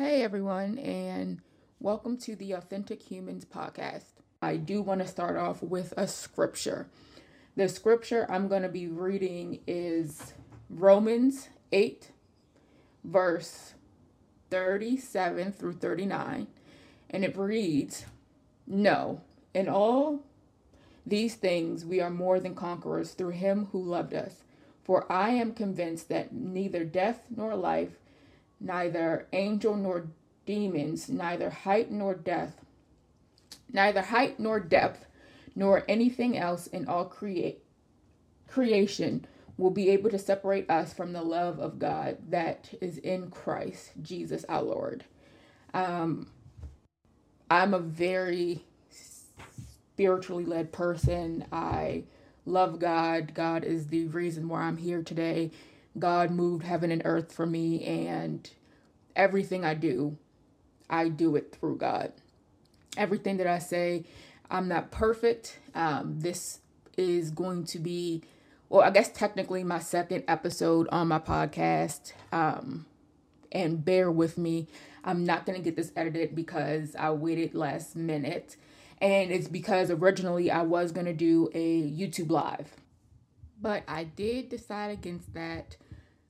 Hey everyone, and welcome to the Authentic Humans podcast. I do want to start off with a scripture. The scripture I'm going to be reading is Romans 8, verse 37 through 39, and it reads, "No, in all these things we are more than conquerors through him who loved us. For I am convinced that neither death nor life, neither angel nor demons, neither height nor depth, nor anything else in all creation will be able to separate us from the love of God that is in Christ Jesus our Lord." I'm a very spiritually led person. I love God. God is the reason why I'm here today. God moved heaven and earth for me, and everything I do it through God. Everything that I say, I'm not perfect. This is going to be, well, I guess technically my second episode on my podcast. And bear with me. I'm not going to get this edited because I waited last minute. And it's because originally I was going to do a YouTube live, but I did decide against that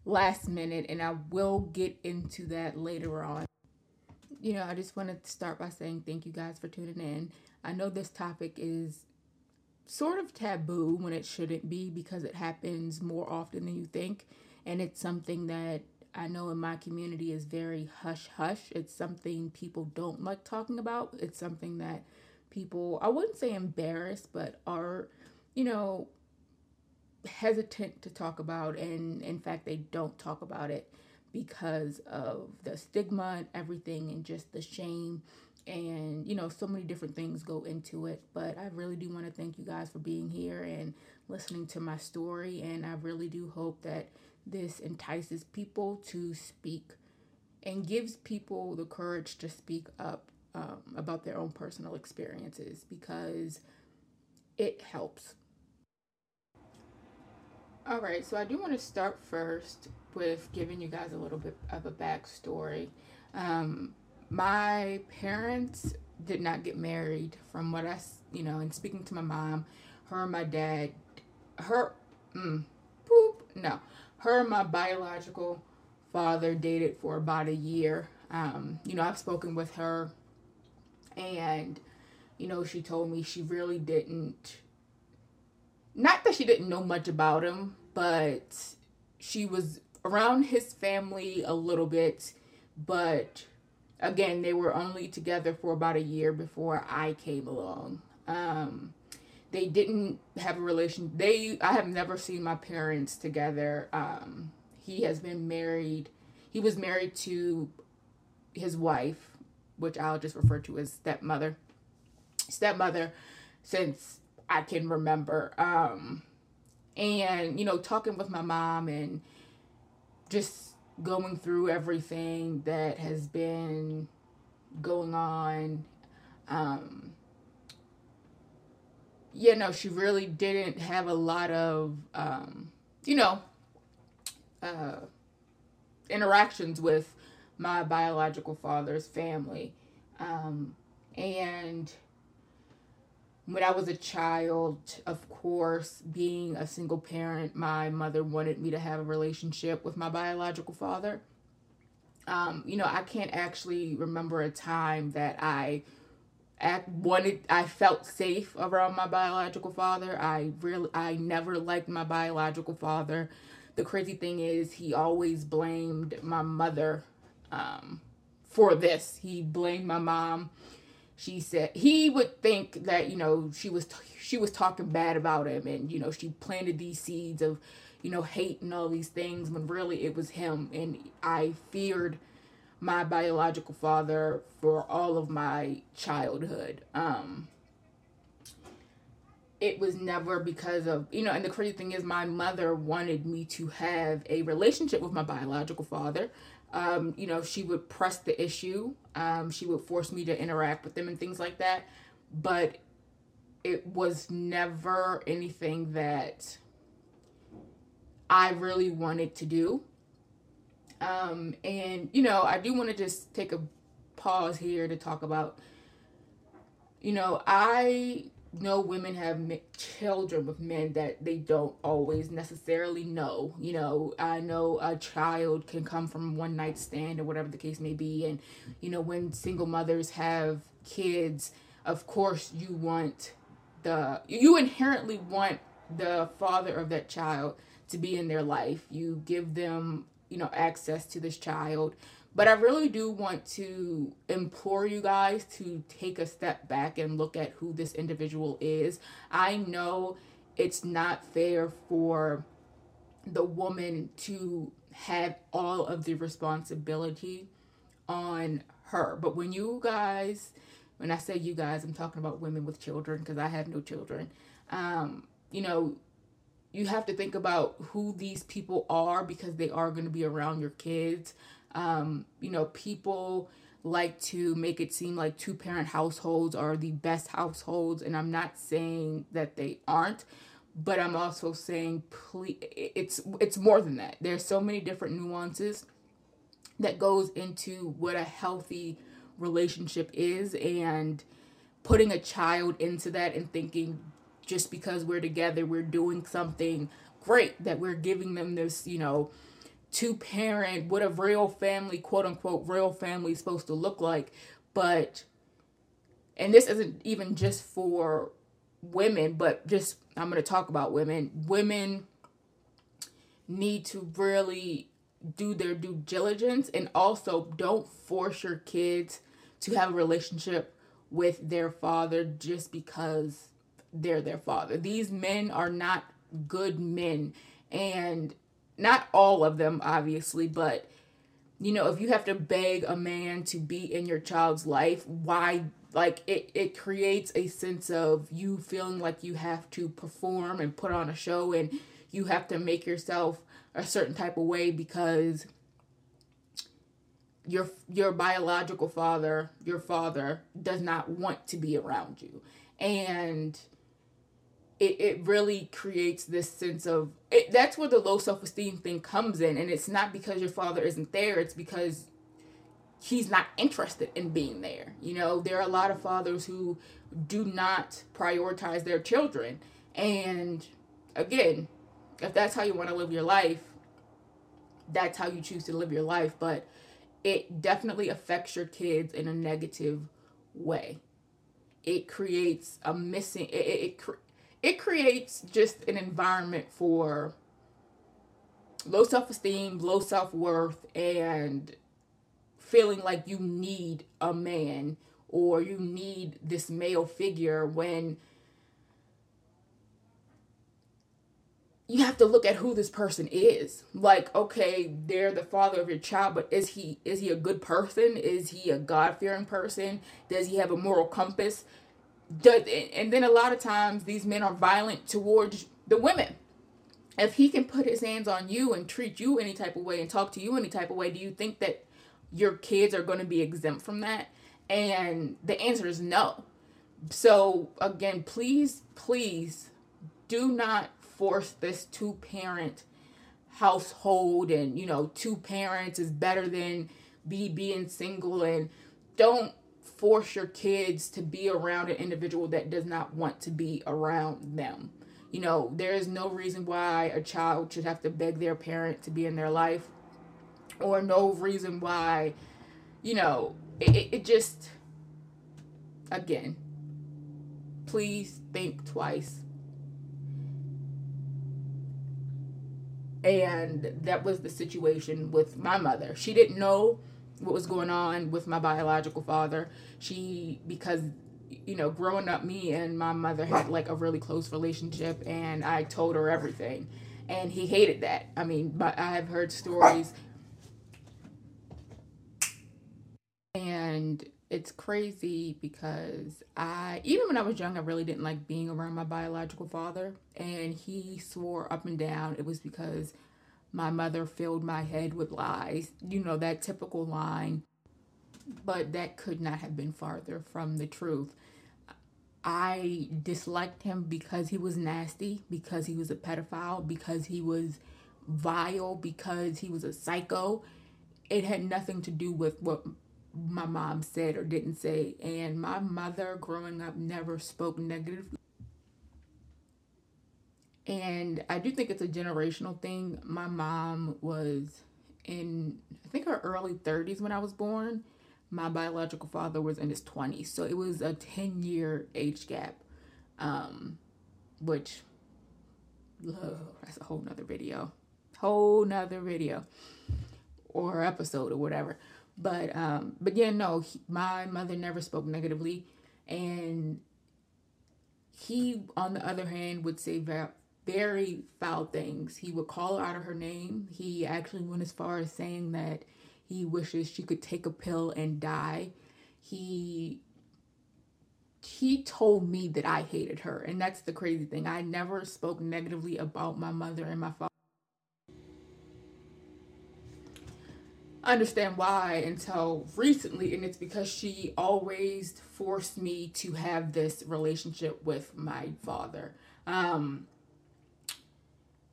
last minute, and I will get into that later on. You know, I just want to start by saying thank you guys for tuning in. I know this topic is sort of taboo when it shouldn't be, because it happens more often than you think. And it's something that I know in my community is very hush-hush. It's something people don't like talking about. It's something that people, I wouldn't say embarrassed, but are, you know, hesitant to talk about. And in fact, they don't talk about it because of the stigma and everything, and just the shame, and, you know, so many different things go into it. But I really do want to thank you guys for being here and listening to my story. And I really do hope that this entices people to speak and gives people the courage to speak up about their own personal experiences, because it helps. All right, so I do want to start first with giving you guys a little bit of a backstory. My parents did not get married, from what I, you know, and speaking to my mom, her and my dad, her and my biological father dated for about a year. You know, I've spoken with her, and, you know, she told me she really didn't, not that she didn't know much about him, but she was around his family a little bit. But again, they were only together for about a year before I came along. They didn't have a relation. I have never seen my parents together. He has been married. He was married to his wife, which I'll just refer to as stepmother, since I can remember. And, you know, talking with my mom and just going through everything that has been going on, you know, she really didn't have a lot of, you know, interactions with my biological father's family. And when I was a child, of course, being a single parent, my mother wanted me to have a relationship with my biological father. You know, I can't actually remember a time that I felt safe around my biological father. I never liked my biological father. The crazy thing is, he always blamed my mother, for this. He blamed my mom. She said he would think that, you know, she was talking bad about him, and, you know, she planted these seeds of, you know, hate and all these things, when really it was him. And I feared my biological father for all of my childhood. It was never because of, you know, and the crazy thing is, my mother wanted me to have a relationship with my biological father. You know, she would press the issue. She would force me to interact with them and things like that. But it was never anything that I really wanted to do. And, you know, I do want to just take a pause here to talk about, you know, I know women have children with men that they don't always necessarily know. You know, I know a child can come from one night stand or whatever the case may be. And, you know, when single mothers have kids, of course you want you inherently want the father of that child to be in their life. You give them, you know, access to this child. But I really do want to implore you guys to take a step back and look at who this individual is. I know it's not fair for the woman to have all of the responsibility on her. But when you guys, when I say you guys, I'm talking about women with children, because I have no children. You know, you have to think about who these people are, because they are going to be around your kids. You know, people like to make it seem like two-parent households are the best households, and I'm not saying that they aren't, but I'm also saying, please, it's more than that. There's so many different nuances that goes into what a healthy relationship is, and putting a child into that and thinking just because we're together, we're doing something great, that we're giving them this, you know, two-parent, what a real family, quote-unquote, real family is supposed to look like. But, and this isn't even just for women, but just, I'm going to talk about women. Women need to really do their due diligence, and also don't force your kids to have a relationship with their father just because they're their father. These men are not good men, and not all of them, obviously, but, you know, if you have to beg a man to be in your child's life, why, like, it creates a sense of you feeling like you have to perform and put on a show, and you have to make yourself a certain type of way because your biological father, your father, does not want to be around you. And it really creates this sense of, that's where the low self-esteem thing comes in. And it's not because your father isn't there. It's because he's not interested in being there. You know, there are a lot of fathers who do not prioritize their children. And again, if that's how you want to live your life, that's how you choose to live your life. But it definitely affects your kids in a negative way. It creates a missing, it creates just an environment for low self-esteem, low self-worth, and feeling like you need a man or you need this male figure, when you have to look at who this person is. Like, okay, they're the father of your child, but is he a good person? Is he a God-fearing person? Does he have a moral compass? And then a lot of times these men are violent towards the women. If he can put his hands on you and treat you any type of way and talk to you any type of way, do you think that your kids are going to be exempt from that? And the answer is no. So again, please, please do not force this two-parent household, and, you know, two parents is better than being single, and don't force your kids to be around an individual that does not want to be around them. You know, there is no reason why a child should have to beg their parent to be in their life, or no reason why, you know, it just, again, please think twice. And that was the situation with my mother. She didn't know what was going on with my biological father. Because, you know, growing up, me and my mother had like a really close relationship, and I told her everything, and he hated that. I mean, but I have heard stories, and it's crazy because even when I was young, I really didn't like being around my biological father, and he swore up and down it was because my mother filled my head with lies, you know, that typical line, but that could not have been farther from the truth. I disliked him because he was nasty, because he was a pedophile, because he was vile, because he was a psycho, it had nothing to do with what my mom said or didn't say. And my mother growing up never spoke negatively. And I do think it's a generational thing. My mom was in, I think, her early 30s when I was born. My biological father was in his 20s. So it was a 10-year age gap, which, that's a whole nother video. Or episode or whatever. But yeah, no, my mother never spoke negatively. And he, on the other hand, would say very foul things. He would call her out of her name. He actually went as far as saying that he wishes she could take a pill and die. He told me that I hated her. And that's the crazy thing. I never spoke negatively about my mother and my father. I understand why until recently, and it's because she always forced me to have this relationship with my father.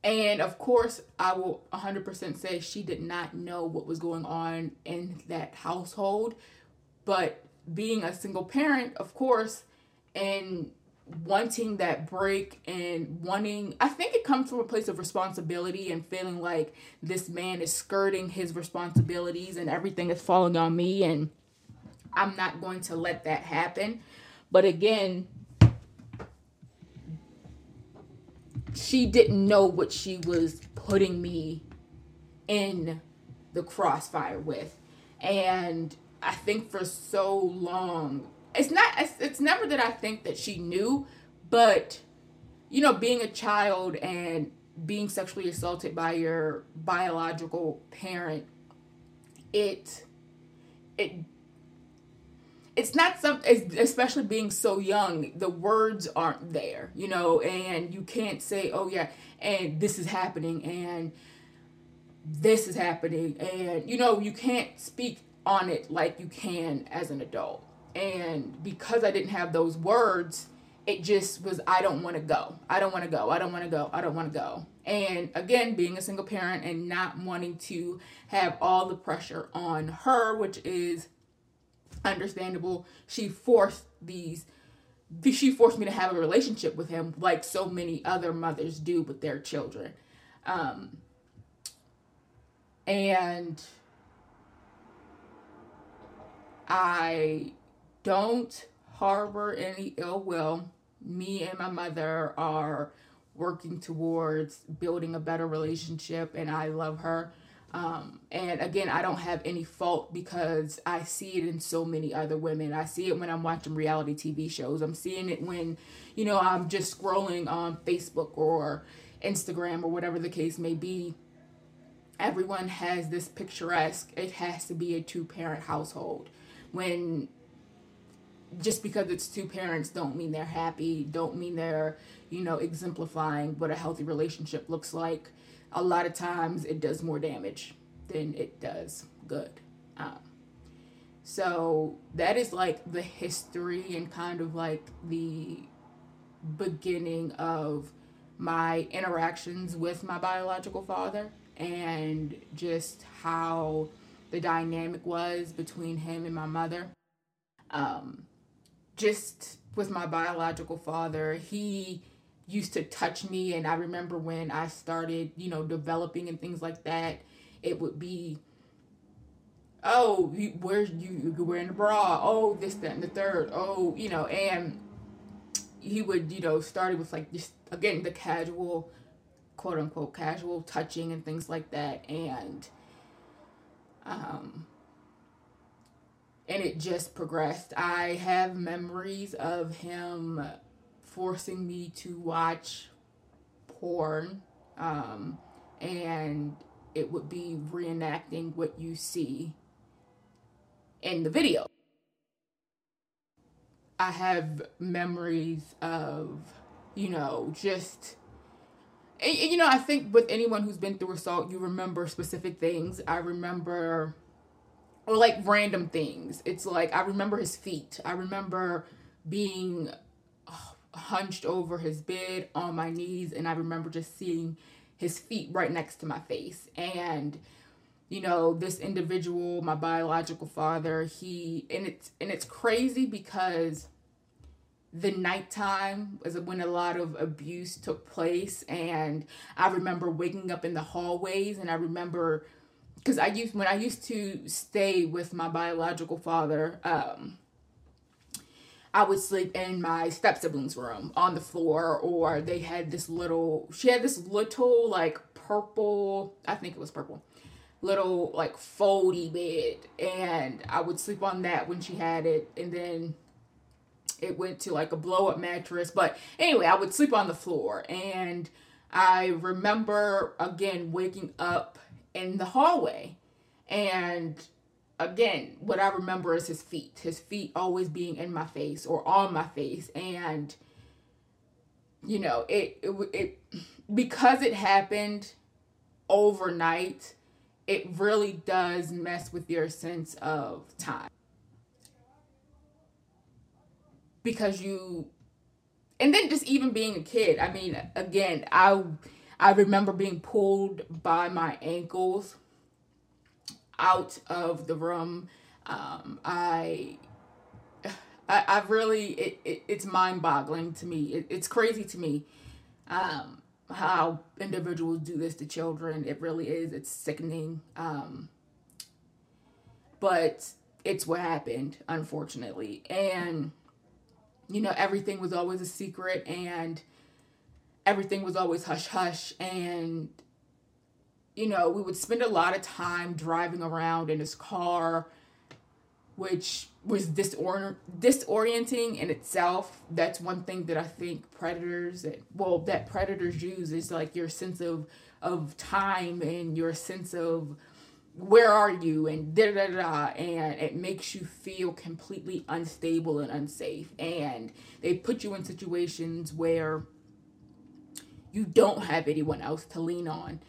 And of course, I will 100% say she did not know what was going on in that household. But being a single parent, of course, and wanting that break and wanting, I think it comes from a place of responsibility and feeling like this man is skirting his responsibilities and everything is falling on me, and I'm not going to let that happen. But again, she didn't know what she was putting me in the crossfire with. And I think for so long, it's never that I think that she knew, but, you know, being a child and being sexually assaulted by your biological parent, it's not something, especially being so young, the words aren't there, you know, and you can't say, oh yeah, and this is happening, and this is happening, and, you know, you can't speak on it like you can as an adult. And because I didn't have those words, it just was, I don't want to go. And again, being a single parent and not wanting to have all the pressure on her, which is understandable. She forced me to have a relationship with him like so many other mothers do with their children. And I don't harbor any ill will. Me and my mother are working towards building a better relationship, and I love her. And again, I don't have any fault because I see it in so many other women. I see it when I'm watching reality TV shows. I'm seeing it when, you know, I'm just scrolling on Facebook or Instagram or whatever the case may be. Everyone has this picturesque, it has to be a two-parent household. When just because it's two parents don't mean they're happy, don't mean they're, you know, exemplifying what a healthy relationship looks like. A lot of times it does more damage than it does good. So that is like the history and kind of like the beginning of my interactions with my biological father and just how the dynamic was between him and my mother. Just with my biological father, he used to touch me, and I remember when I started, you know, developing and things like that, it would be, oh, you're wearing a bra, oh, this, that, and the third, oh, you know, and he would, you know, started with like just, again, the casual, quote unquote, casual touching and things like that, and it just progressed. I have memories of him forcing me to watch porn, and it would be reenacting what you see in the video. I have memories of, you know, just, and you know, I think with anyone who's been through assault, you remember specific things. I remember, or like random things. It's like, I remember his feet. I remember being hunched over his bed on my knees, and I remember just seeing his feet right next to my face. And you know, this individual, my biological father, it's crazy because the nighttime was when a lot of abuse took place. And I remember waking up in the hallways, and I remember, because when I used to stay with my biological father, I would sleep in my step-siblings' room on the floor, or she had this little like purple, I think it was purple, little like foldy bed, and I would sleep on that when she had it, and then it went to like a blow-up mattress. But anyway, I would sleep on the floor, and I remember again waking up in the hallway, and again what I remember is his feet always being in my face or on my face. And you know, it because it happened overnight, it really does mess with your sense of time. Because and then just even being a kid, I mean, again, I remember being pulled by my ankles out of the room. I really, it's mind boggling to me. It's crazy to me how individuals do this to children. It really is. It's sickening. But it's what happened, unfortunately. And, you know, everything was always a secret, and everything was always hush-hush. And, you know, we would spend a lot of time driving around in his car, which was disorienting in itself. That's one thing that I think predators use, is like your sense of time and your sense of where are you and da-da-da-da, and it makes you feel completely unstable and unsafe. And they put you in situations where you don't have anyone else to lean on.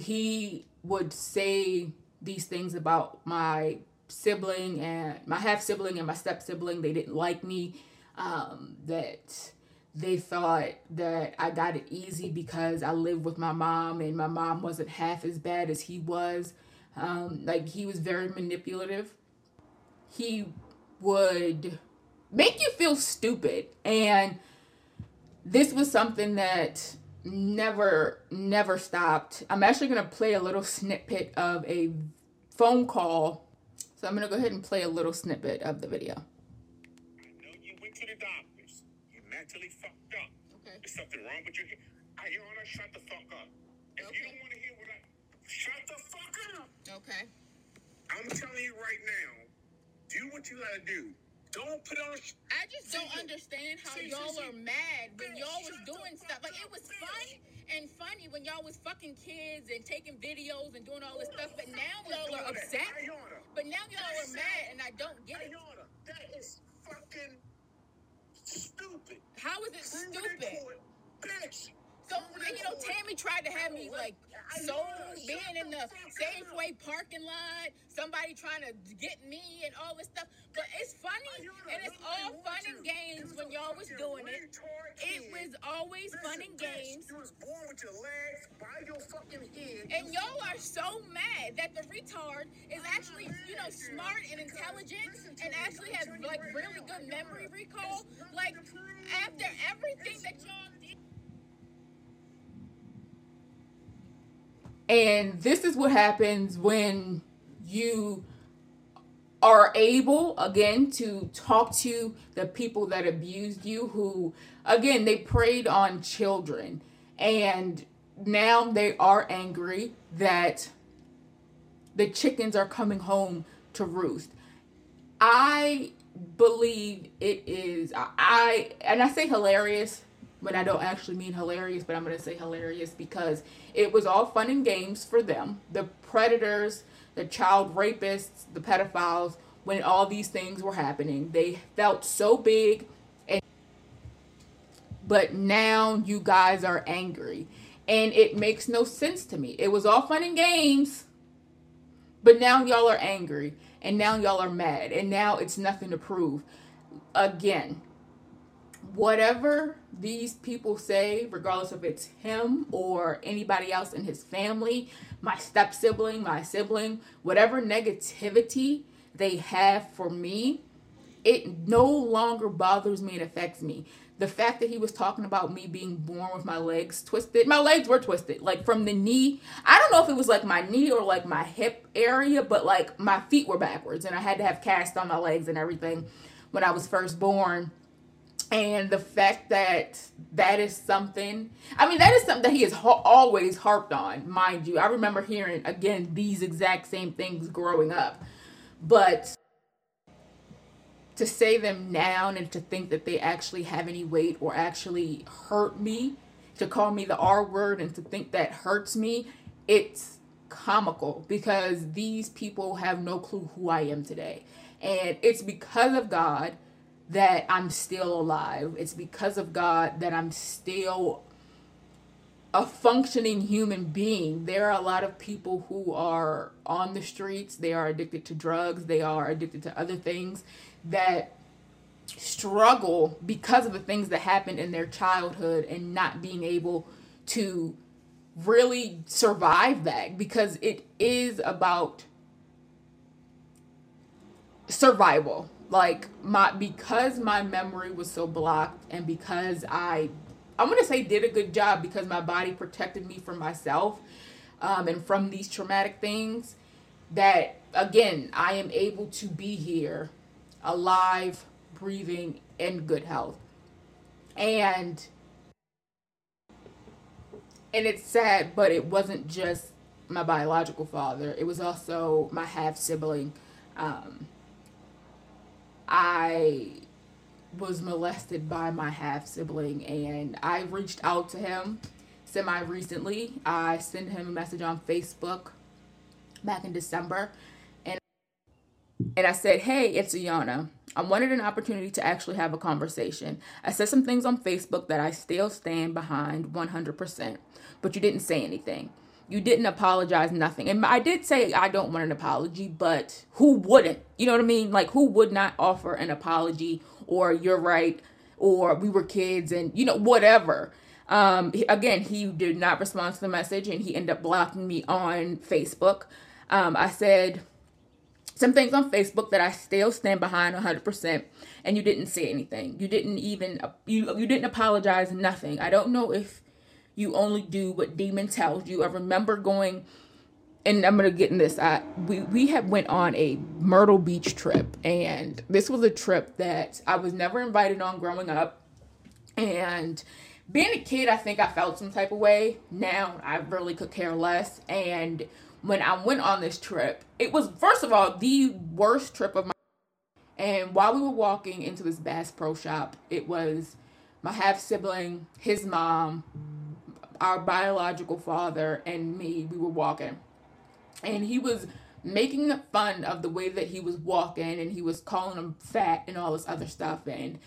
He would say these things about my sibling and my half sibling and my step sibling. They didn't like me. That they thought that I got it easy because I lived with my mom, and my mom wasn't half as bad as he was. Like, he was very manipulative. He would make you feel stupid, and this was something that never stopped. I'm actually going to play a little snippet of a phone call. So I'm going to go ahead and play a little snippet of the video. I know you went to the doctors. You're mentally fucked up. Okay. There's something wrong with you. Ayana, shut the fuck up. If okay. You don't want to hear what I... Shut the fuck up! Okay. I'm telling you right now, do what you got to do. Don't put on. I just don't understand how y'all are mad when y'all was doing stuff. Like, it was fun and funny when y'all was fucking kids and taking videos and doing all this stuff. But now y'all are upset. But now y'all are mad, and I don't get it. That is fucking stupid. How is it stupid? Bitch. So, you know, Tammy tried to have me, like, so being in the Safeway parking lot, somebody trying to get me and all this stuff. But it's funny, and it's all fun and games when y'all was doing it. It was always fun and games. You was born with your legs by your fucking head. And y'all are so mad that the retard is actually, you know, smart and intelligent and actually has, like, really good memory recall. Like, after everything that y'all did. And this is what happens when you are able, again, to talk to the people that abused you, who, again, they preyed on children. And now they are angry that the chickens are coming home to roost. I believe it is, and I say hilarious, but I don't actually mean hilarious, but I'm going to say hilarious because it was all fun and games for them. The predators, the child rapists, the pedophiles, when all these things were happening, they felt so big. But now you guys are angry. And it makes no sense to me. It was all fun and games, but now y'all are angry. And now y'all are mad. And now it's nothing to prove. Again, whatever these people say, regardless if it's him or anybody else in his family, my step-sibling, my sibling, whatever negativity they have for me, it no longer bothers me and affects me. The fact that he was talking about me being born with my legs twisted, my legs were twisted, like from the knee. I don't know if it was like my knee or like my hip area, but like my feet were backwards and I had to have cast on my legs and everything when I was first born. And the fact that that is something that he has always harped on, mind you. I remember hearing, again, these exact same things growing up. But to say them now and to think that they actually have any weight or actually hurt me, to call me the R word and to think that hurts me, it's comical because these people have no clue who I am today. And it's because of God that I'm still alive. It's because of God that I'm still a functioning human being. There are a lot of people who are on the streets. They are addicted to drugs. They are addicted to other things that struggle because of the things that happened in their childhood and not being able to really survive that, because it is about survival. Like, because my memory was so blocked, and because I'm going to say did a good job because my body protected me from myself and from these traumatic things, that, again, I am able to be here, alive, breathing, and good health. And it's sad, but it wasn't just my biological father. It was also my half-sibling. I was molested by my half-sibling, and I reached out to him semi-recently. I sent him a message on Facebook back in December, and I said, "Hey, it's Ayana. I wanted an opportunity to actually have a conversation. I said some things on Facebook that I still stand behind 100%, but you didn't say anything. You didn't apologize, nothing." And I did say I don't want an apology, but who wouldn't? You know what I mean? Like, who would not offer an apology, or "you're right," or "we were kids," and, you know, whatever. Again, he did not respond to the message, and he ended up blocking me on Facebook. I said some things on Facebook that I still stand behind 100%, and you didn't say anything. You didn't even, you didn't apologize, nothing. I don't know if you only do what demon tells you. I remember going, and I'm going to get in this. We had went on a Myrtle Beach trip, and this was a trip that I was never invited on growing up. And being a kid, I think I felt some type of way. Now, I really could care less. And when I went on this trip, it was, first of all, the worst trip of my life. And while we were walking into this Bass Pro Shop, it was my half-sibling, his mom, our biological father, and me. We were walking, and he was making fun of the way that he was walking, and he was calling him fat and all this other stuff. And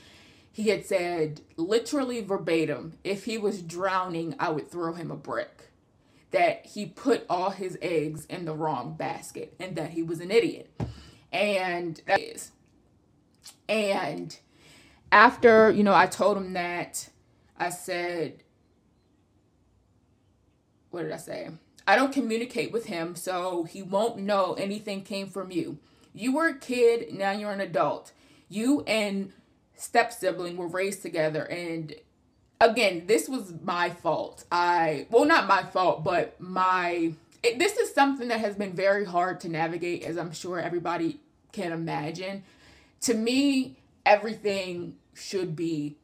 he had said, literally verbatim, if he was drowning, I would throw him a brick, that he put all his eggs in the wrong basket, and that he was an idiot. And after, you know, I told him that, I said, what did I say? I don't communicate with him, so he won't know anything came from you. You were a kid, now you're an adult. You and step-sibling were raised together, and again, this was my fault. Not my fault, but this is something that has been very hard to navigate, as I'm sure everybody can imagine. To me, everything should be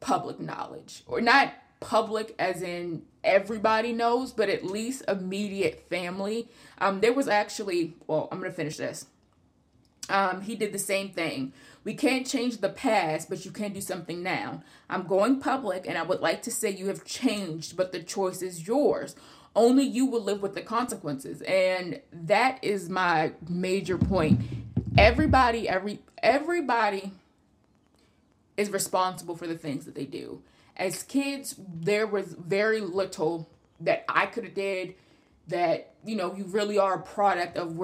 public knowledge, or not public as in everybody knows, but at least immediate family. There was actually, I'm going to finish this. He did the same thing. We can't change the past, but you can do something now. I'm going public, and I would like to say you have changed, but the choice is yours. Only you will live with the consequences. And that is my major point. Everybody is responsible for the things that they do. As kids, there was very little that I could have did that, you know, you really are a product of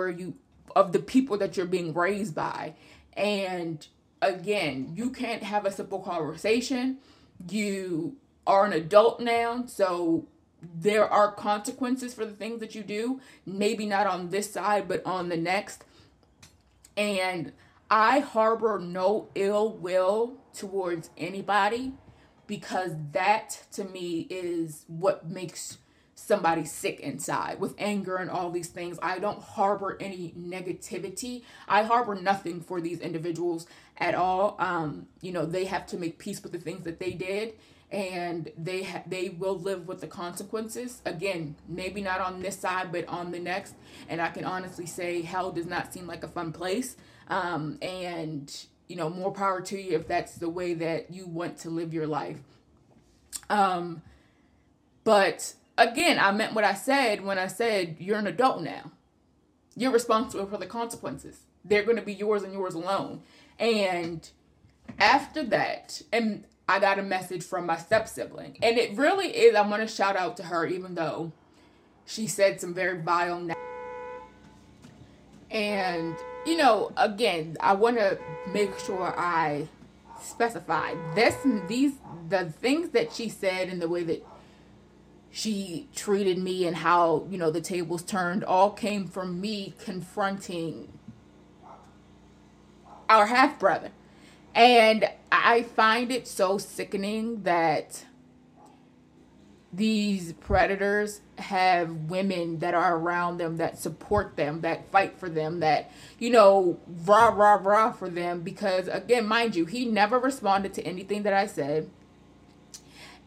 the people that you're being raised by. And again, you can't have a simple conversation. You are an adult now, so there are consequences for the things that you do. Maybe not on this side, but on the next. And I harbor no ill will towards anybody, because that to me is what makes somebody sick inside with anger and all these things. I don't harbor any negativity. I harbor nothing for these individuals at all. They have to make peace with the things that they did, and they will live with the consequences. Again, maybe not on this side, but on the next. And I can honestly say hell does not seem like a fun place. And more power to you if that's the way that you want to live your life. But again, I meant what I said when I said you're an adult now. You're responsible for the consequences. They're going to be yours and yours alone. And after that, and I got a message from my step-sibling. And it really is, I want to shout out to her, even though she said some very vile And, again, I want to make sure I specify the things that she said and the way that she treated me and how, the tables turned all came from me confronting our half-brother. And I find it so sickening that these predators have women that are around them, that support them, that fight for them, that, rah, rah, rah for them. Because, again, mind you, he never responded to anything that I said.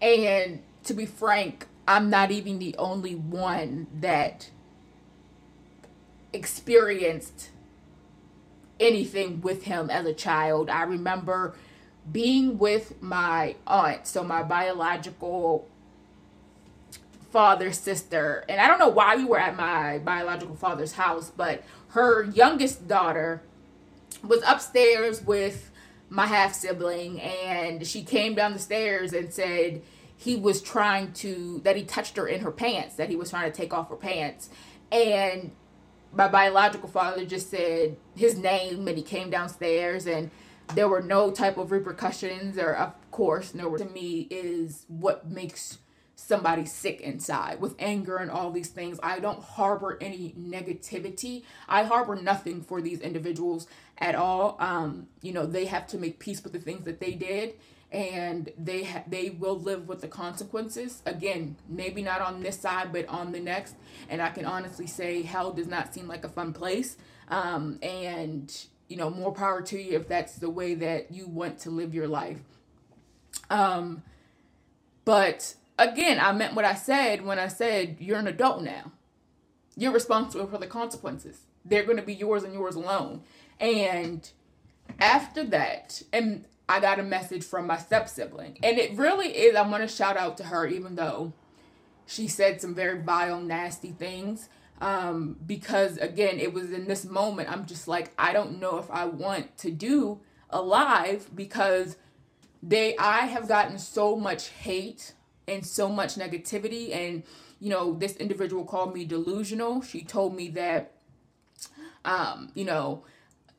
And to be frank, I'm not even the only one that experienced anything with him as a child. I remember being with my aunt, so my biological father's sister, and I don't know why we were at my biological father's house, but her youngest daughter was upstairs with my half-sibling, and she came down the stairs and said, he touched her in her pants, that he was trying to take off her pants. And my biological father just said his name, and he came downstairs, and there were no type of repercussions, or of course, no. To me is what makes somebody sick inside with anger and all these things. I don't harbor any negativity. I harbor nothing for these individuals at all. They have to make peace with the things that they did. And they will live with the consequences. Again, maybe not on this side, but on the next. And I can honestly say hell does not seem like a fun place. And more power to you if that's the way that you want to live your life. But again, I meant what I said when I said you're an adult now. You're responsible for the consequences. They're going to be yours and yours alone. And after that, and I got a message from my step-sibling. And it really is, I want to shout out to her, even though she said some very vile, nasty things. Because, again, it was in this moment, I'm just like, I don't know if I want to do a live, because I have gotten so much hate and so much negativity. And, this individual called me delusional. She told me that,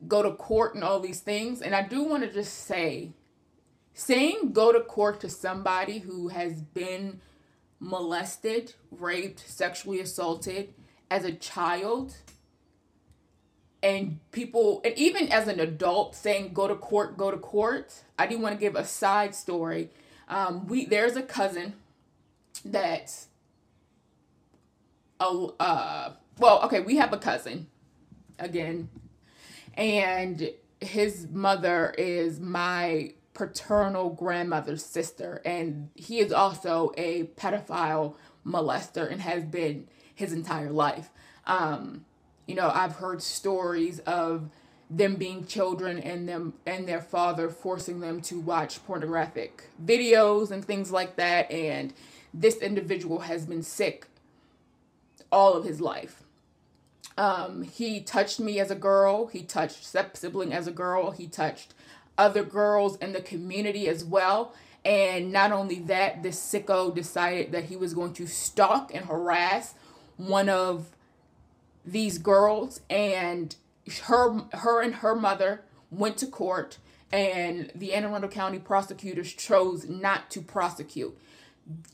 go to court and all these things. And I do want to just say, saying go to court to somebody who has been molested, raped, sexually assaulted as a child, and people, and even as an adult, saying go to court. I do want to give a side story. There's a cousin that, we have a cousin, again, and his mother is my paternal grandmother's sister. And he is also a pedophile molester and has been his entire life. I've heard stories of them being children and them and their father forcing them to watch pornographic videos and things like that. And this individual has been sick all of his life. He touched me as a girl. He touched step-sibling as a girl. He touched other girls in the community as well. And not only that, this sicko decided that he was going to stalk and harass one of these girls. And her and her mother went to court, and the Anne Arundel County prosecutors chose not to prosecute.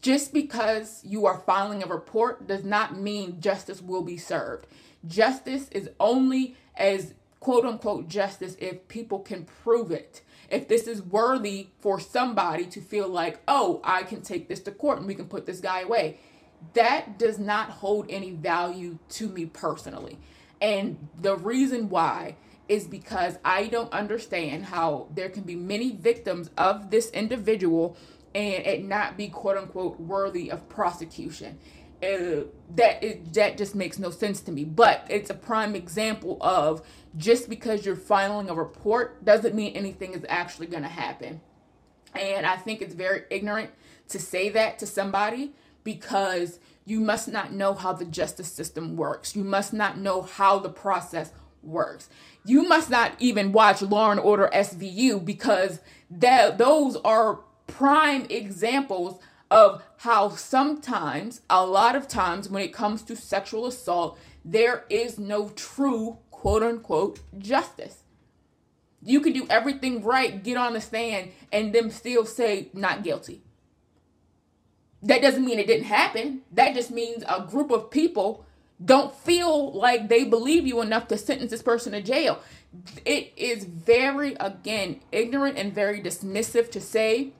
Just because you are filing a report does not mean justice will be served. Justice is only as quote unquote justice if people can prove it. If this is worthy for somebody to feel like, oh, I can take this to court and we can put this guy away. That does not hold any value to me personally. And the reason why is because I don't understand how there can be many victims of this individual and it not be quote unquote worthy of prosecution. That just makes no sense to me. But it's a prime example of just because you're filing a report doesn't mean anything is actually going to happen. And I think it's very ignorant to say that to somebody, because you must not know how the justice system works. You must not know how the process works. You must not even watch Law and Order SVU, because those are prime examples of how sometimes, a lot of times, when it comes to sexual assault, there is no true quote unquote justice. You can do everything right, get on the stand, and them still say not guilty. That doesn't mean it didn't happen. That just means a group of people don't feel like they believe you enough to sentence this person to jail. It is very, again, ignorant and very dismissive to say,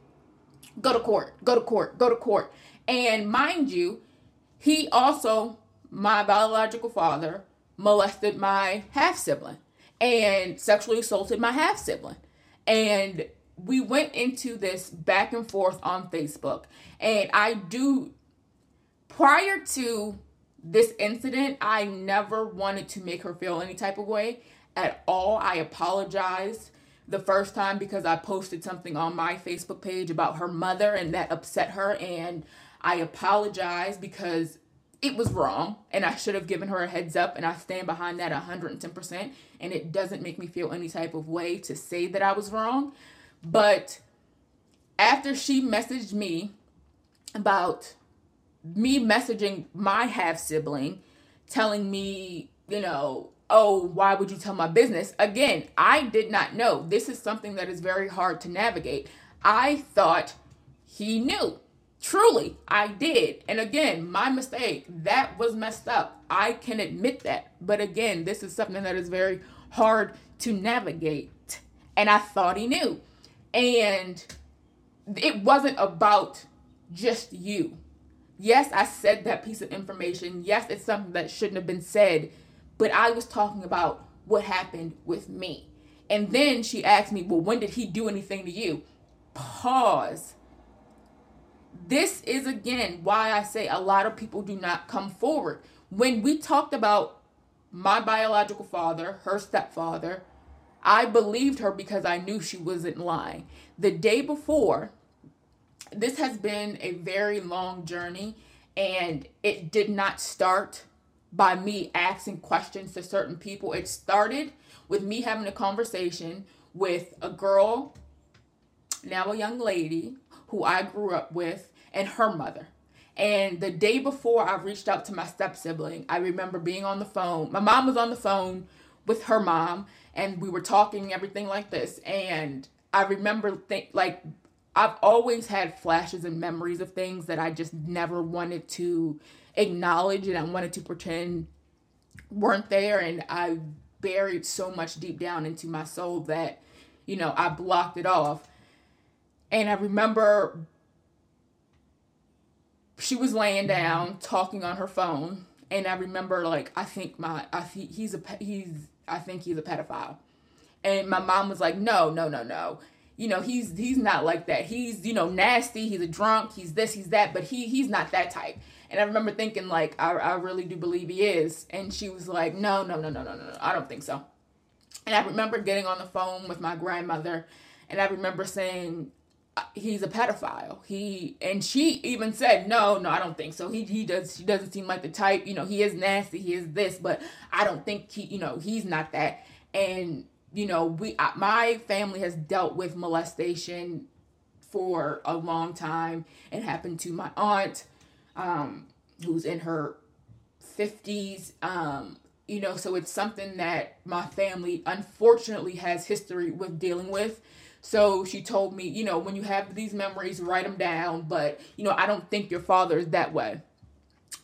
go to court, go to court, go to court. And mind you, he also, my biological father, molested my half-sibling and sexually assaulted my half-sibling. And we went into this back and forth on Facebook. And prior to this incident, I never wanted to make her feel any type of way at all. I apologized the first time because I posted something on my Facebook page about her mother and that upset her. And I apologized because it was wrong and I should have given her a heads up, and I stand behind that 110%. And it doesn't make me feel any type of way to say that I was wrong. But after she messaged me about me messaging my half-sibling, telling me, oh, why would you tell my business? Again, I did not know. This is something that is very hard to navigate. I thought he knew. Truly, I did. And again, my mistake. That was messed up. I can admit that. But again, this is something that is very hard to navigate. And I thought he knew. And it wasn't about just you. Yes, I said that piece of information. Yes, it's something that shouldn't have been said. But I was talking about what happened with me. And then she asked me, well, when did he do anything to you? Pause. This is, again, why I say a lot of people do not come forward. When we talked about my biological father, her stepfather, I believed her because I knew she wasn't lying. The day before, this has been a very long journey, and it did not start by me asking questions to certain people. It started with me having a conversation with a girl, now a young lady, who I grew up with, and her mother. And the day before I reached out to my step-sibling, I remember being on the phone. My mom was on the phone with her mom, and we were talking, everything like this. And I remember I've always had flashes and memories of things that I just never wanted to acknowledge, and I wanted to pretend weren't there. And I buried so much deep down into my soul that, I blocked it off. And I remember she was laying down talking on her phone. And I remember I think he's a pedophile. And my mom was like, no. He's not like that. He's, nasty. He's a drunk. He's this, he's that, but he's not that type. And I remember thinking I really do believe he is. And she was like, no. I don't think so. And I remember getting on the phone with my grandmother, and I remember saying, he's a pedophile. And she even said, no, I don't think so. He doesn't seem like the type, he is nasty. He is this, but I don't think he's not that. And my family has dealt with molestation for a long time. It happened to my aunt, who's in her 50s. you know, so it's something that my family unfortunately has history with dealing with. So she told me, you know, when you have these memories, write them down. But, you know, I don't think your father is that way.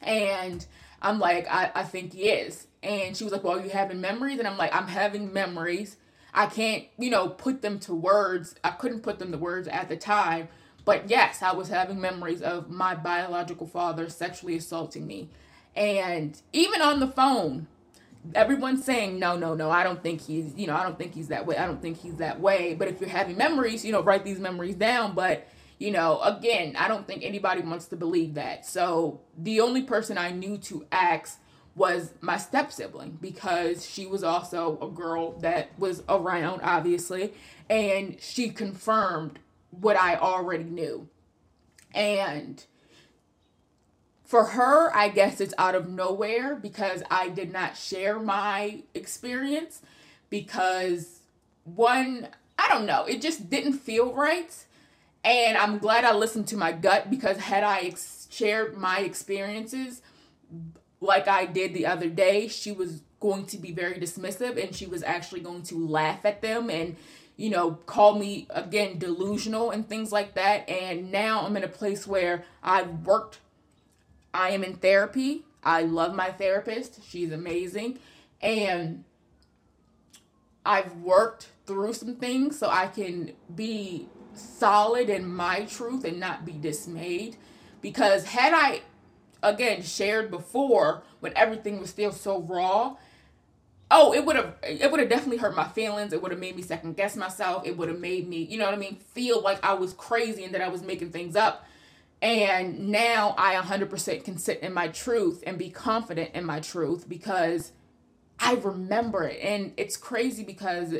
And I'm like, I think he is. And she was like, well, are you having memories? And I'm like, I'm having memories. I can't, you know, put them to words. I couldn't put them to words at the time. But yes, I was having memories of my biological father sexually assaulting me. And even on the phone, everyone's saying, no, I don't think he's, you know, I don't think he's that way. But if you're having memories, you know, write these memories down. But, you know, again, I don't think anybody wants to believe that. So the only person I knew to ask was my step-sibling, because she was also a girl that was around, obviously, and she confirmed what I already knew. And for her, I guess it's out of nowhere, because I did not share my experience, because one, I don't know, it just didn't feel right. And I'm glad I listened to my gut, because had I shared my experiences like I did the other day, she was going to be very dismissive, and she was actually going to laugh at them and, you know, call me, again, delusional and things like that. And now I'm in a place where I've worked. I am in therapy. I love my therapist. She's amazing. And I've worked through some things so I can be solid in my truth and not be dismayed. Because had I, again, shared before, when everything was still so raw, it would have definitely hurt my feelings. It would have made me second guess myself. It would have made me, you know what I mean, feel like I was crazy and that I was making things up. And now I 100% can sit in my truth and be confident in my truth, because I remember it. And it's crazy because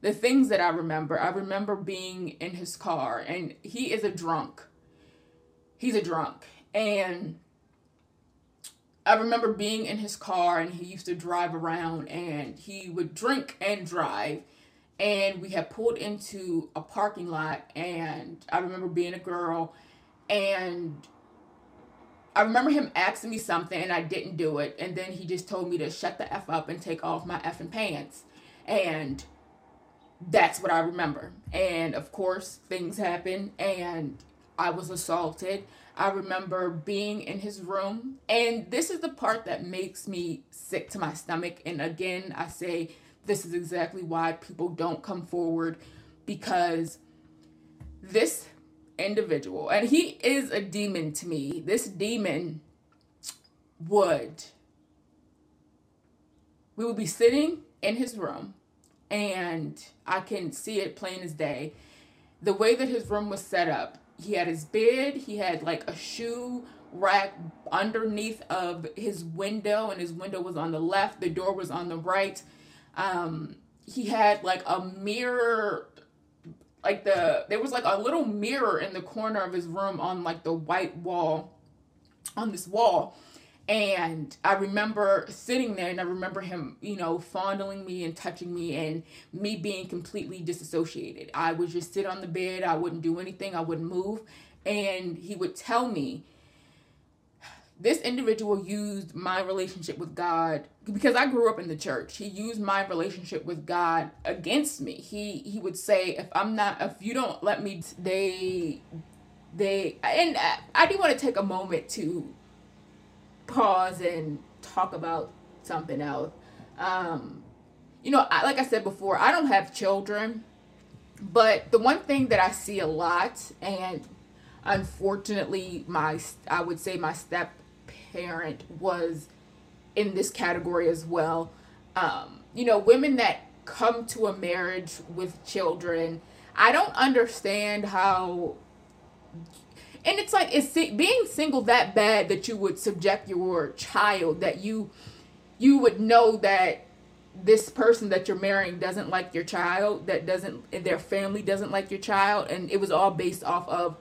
the things that I remember being in his car, and he is a drunk. He's a drunk. And I remember being in his car, and he used to drive around, and he would drink and drive. And we had pulled into a parking lot, and I remember being a girl, and I remember him asking me something, and I didn't do it. And then he just told me to shut the F up and take off my effing pants. And that's what I remember. And of course, things happened, and I was assaulted. I remember being in his room, and this is the part that makes me sick to my stomach. And again, I say this is exactly why people don't come forward, because this individual, and he is a demon to me, this demon we would be sitting in his room, and I can see it plain as day. The way that his room was set up, he had his bed, he had like a shoe rack underneath of his window, and his window was on the left, the door was on the right. He had like a mirror, like there was like a little mirror in the corner of his room on like the white wall, on this wall. And I remember sitting there, and I remember him, you know, fondling me and touching me, and me being completely disassociated. I would just sit on the bed. I wouldn't do anything. I wouldn't move. And he would tell me, this individual used my relationship with God, because I grew up in the church. He used my relationship with God against me. He would say, if you don't let me, and I do want to take a moment to pause and talk about something else. You know, like I said before, I don't have children, but the one thing that I see a lot, and unfortunately I would say my step parent was in this category as well. You know, women that come to a marriage with children, I don't understand how. And it's like, is being single that bad that you would subject your child, that you would know that this person that you're marrying doesn't like your child, their family doesn't like your child, and it was all based off of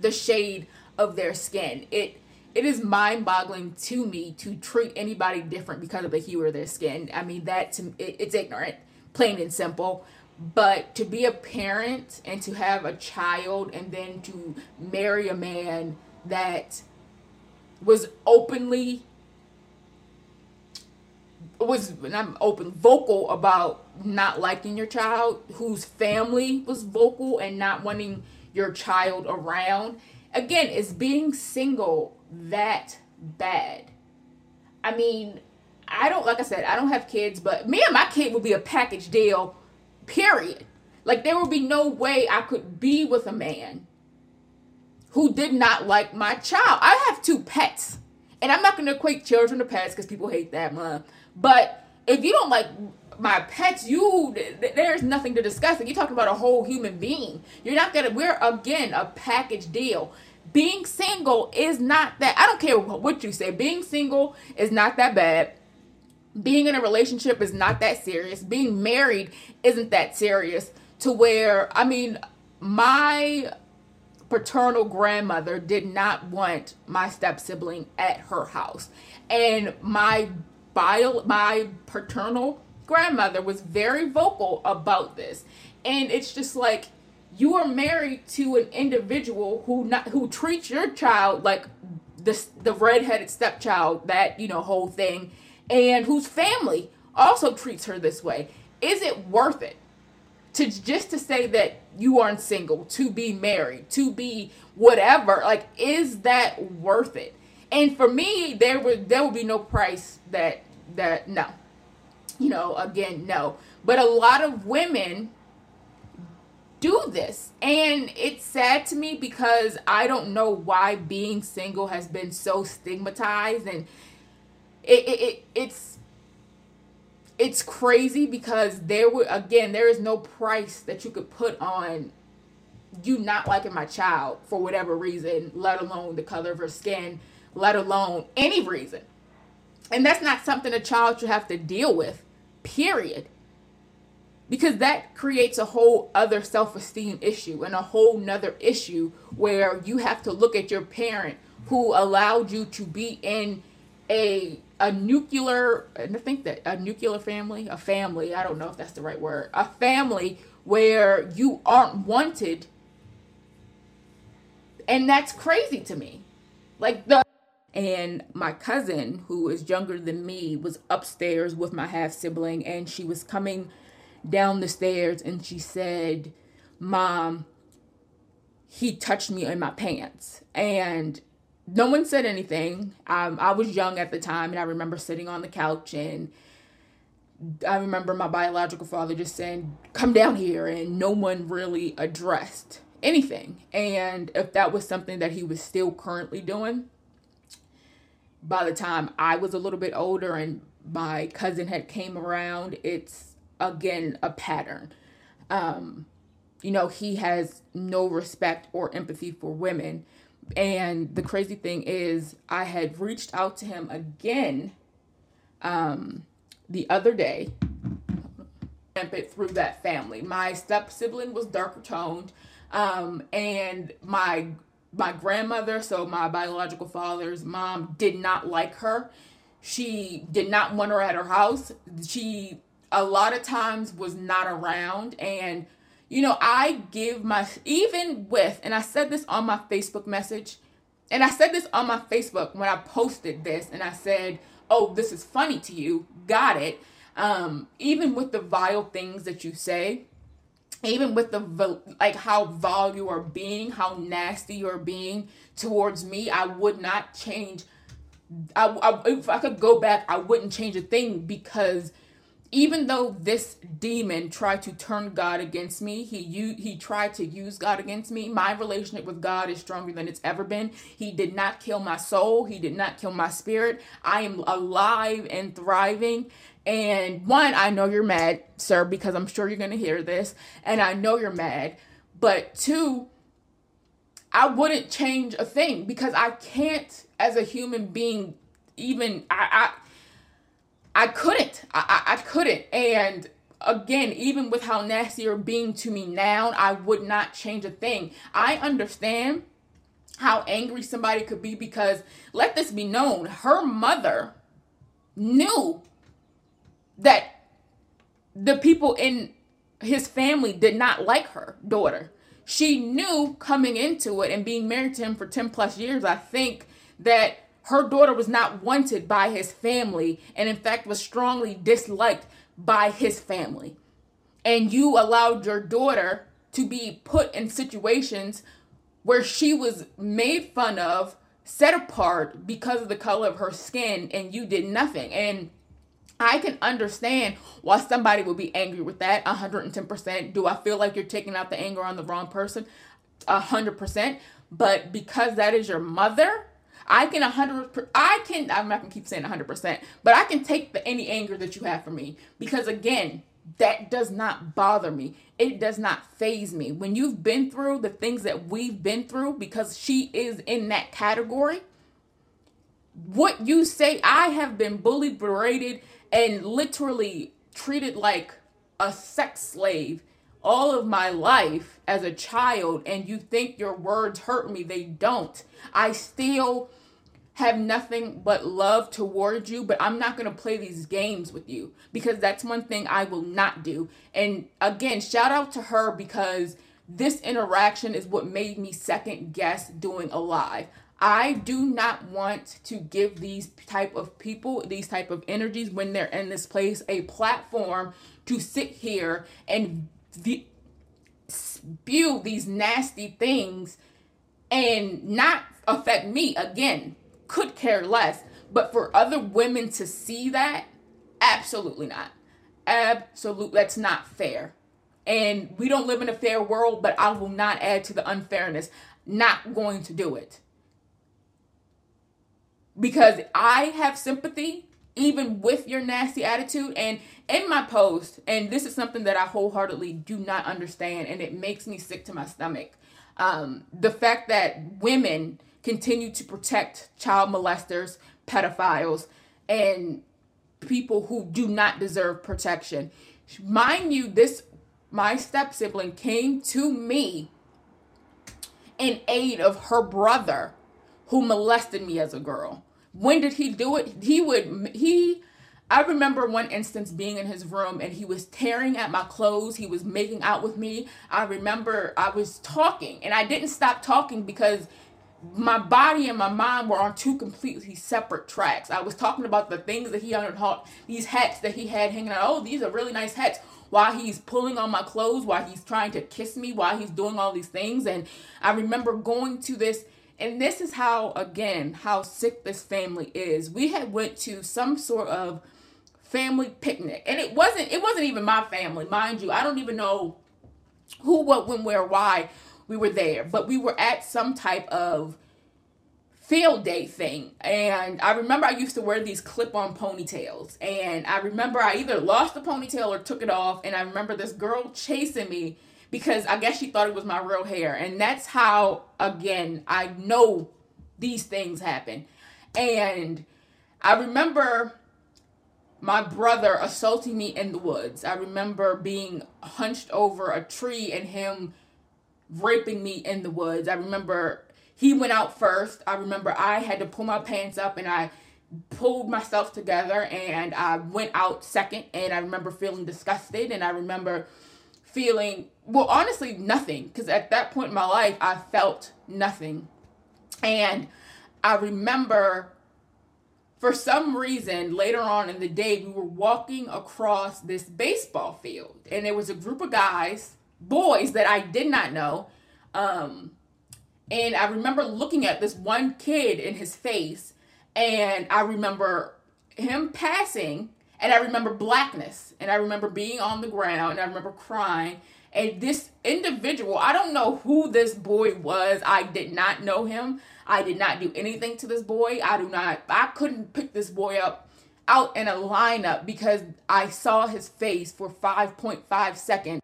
the shade of their skin. It is mind-boggling to me to treat anybody different because of the hue of their skin. I mean, it's ignorant, plain and simple. But to be a parent and to have a child, and then to marry a man that was openly vocal about not liking your child, whose family was vocal and not wanting your child around. Again, is being single that bad? I mean, I don't have kids, but me and my kid would be a package deal, period. Like, there would be no way I could be with a man who did not like my child. I have 2 pets, and I'm not going to equate children to pets because people hate that, Mom. But if you don't like my pets, there's nothing to discuss. Like, you're talking about a whole human being. We're again a package deal. Being single is not that. I don't care what you say. Being single is not that bad. Being in a relationship is not that serious. Being married isn't that serious. To where, I mean, my paternal grandmother did not want my step sibling at her house, and my paternal grandmother was very vocal about this. And it's just like, you are married to an individual who treats your child like the redheaded stepchild, that, you know, whole thing, and whose family also treats her this way. Is it worth it to say that you aren't single, to be married, to be whatever? Like, is that worth it? And for me, there would be no price that no. You know, again, no. But a lot of women do this, and it's sad to me because I don't know why being single has been so stigmatized, and it's crazy because there is no price that you could put on you not liking my child for whatever reason, let alone the color of her skin, let alone any reason. And that's not something a child should have to deal with, period. Because that creates a whole other self-esteem issue and a whole nother issue where you have to look at your parent who allowed you to be in a nuclear family, a family, I don't know if that's the right word, a family where you aren't wanted. And that's crazy to me. And my cousin, who is younger than me, was upstairs with my half-sibling, and she was coming down the stairs, and she said, "Mom, he touched me in my pants." And no one said anything. I was young at the time, and I remember sitting on the couch, and I remember my biological father just saying, "Come down here," and no one really addressed anything. And if that was something that he was still currently doing, by the time I was a little bit older and my cousin had came around, it's again a pattern. You know, he has no respect or empathy for women. And the crazy thing is, I had reached out to him again the other day. It through that family. My step sibling was darker toned, and my grandmother, so my biological father's mom, did not like her. She did not want her at her house. She, a lot of times, was not around. And, you know, I said this on my Facebook message, and I said this on my Facebook when I posted this, and I said, "Oh, this is funny to you. Got it. Even with the vile things that you say, even with how vile you are being, how nasty you are being towards me, I would not change. If I could go back, I wouldn't change a thing, because even though this demon tried to turn God against me, he tried to use God against me, my relationship with God is stronger than it's ever been. He did not kill my soul. He did not kill my spirit. I am alive and thriving. And one, I know you're mad, sir, because I'm sure you're going to hear this, and I know you're mad. But two, I wouldn't change a thing, because I can't, as a human being, even, I couldn't. And again, even with how nasty you're being to me now, I would not change a thing. I understand how angry somebody could be, because let this be known, her mother knew that the people in his family did not like her daughter. She knew coming into it and being married to him for 10 plus years, I think, that Her daughter was not wanted by his family and in fact was strongly disliked by his family. And you allowed your daughter to be put in situations where she was made fun of, set apart because of the color of her skin, and you did nothing. And I can understand why somebody would be angry with that, 110%. Do I feel like you're taking out the anger on the wrong person? 100%. But because that is your mother, I'm not gonna keep saying 100%, but I can take any anger that you have for me, because again, that does not bother me. It does not faze me. When you've been through the things that we've been through, because she is in that category, what you say, I have been bullied, berated, and literally treated like a sex slave all of my life as a child, and you think your words hurt me. They don't. I still have nothing but love towards you, but I'm not going to play these games with you, because that's one thing I will not do. And again, shout out to her, because this interaction is what made me second guess doing a live. I do not want to give these type of people, these type of energies when they're in this place, a platform to sit here and spew these nasty things and not affect me. Again, could care less, but for other women to see that, absolutely not. Absolutely, that's not fair. And we don't live in a fair world, but I will not add to the unfairness. Not going to do it, because I have sympathy even with your nasty attitude. And in my post, and this is something that I wholeheartedly do not understand, and it makes me sick to my stomach, the fact that women continue to protect child molesters, pedophiles, and people who do not deserve protection. Mind you, my step-sibling came to me in aid of her brother who molested me as a girl. When did he do it? I remember one instance being in his room and he was tearing at my clothes. He was making out with me. I remember I was talking and I didn't stop talking because my body and my mind were on two completely separate tracks. I was talking about the things that he unhauled, these hats that he had hanging out. Oh, these are really nice hats. While he's pulling on my clothes, while he's trying to kiss me, while he's doing all these things. And I remember going to this, and this is how, again, how sick this family is. We had went to some sort of family picnic, and it wasn't even my family, mind you. I don't even know who, what, when, where, why we were there, but we were at some type of field day thing. And I remember I used to wear these clip-on ponytails, and I remember I either lost the ponytail or took it off. And I remember this girl chasing me because I guess she thought it was my real hair. And that's how, again, I know these things happen. And I remember my brother assaulting me in the woods. I remember being hunched over a tree and him raping me in the woods. I remember he went out first. I remember I had to pull my pants up and I pulled myself together and I went out second. And I remember feeling disgusted. And I remember feeling, well, honestly, nothing. Because at that point in my life, I felt nothing. And I remember for some reason later on in the day, we were walking across this baseball field and there was a group of guys, boys that I did not know. And I remember looking at this one kid in his face, and I remember him passing, and I remember blackness, and I remember being on the ground, and I remember crying. And this individual, I don't know who this boy was. I did not know him. I did not do anything to this boy. I couldn't pick this boy up out in a lineup because I saw his face for 5.5 seconds.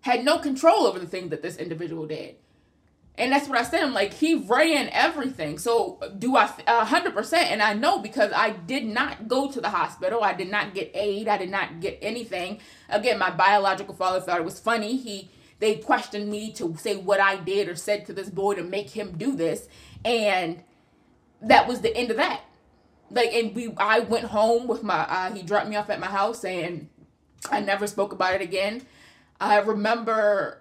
Had no control over the thing that this individual did. And that's what I said. I'm like, he ran everything. So do I 100%? And I know because I did not go to the hospital. I did not get aid. I did not get anything. Again, my biological father thought it was funny. They questioned me to say what I did or said to this boy to make him do this. And that was the end of that. Like, and I went home with my, he dropped me off at my house and I never spoke about it again. I remember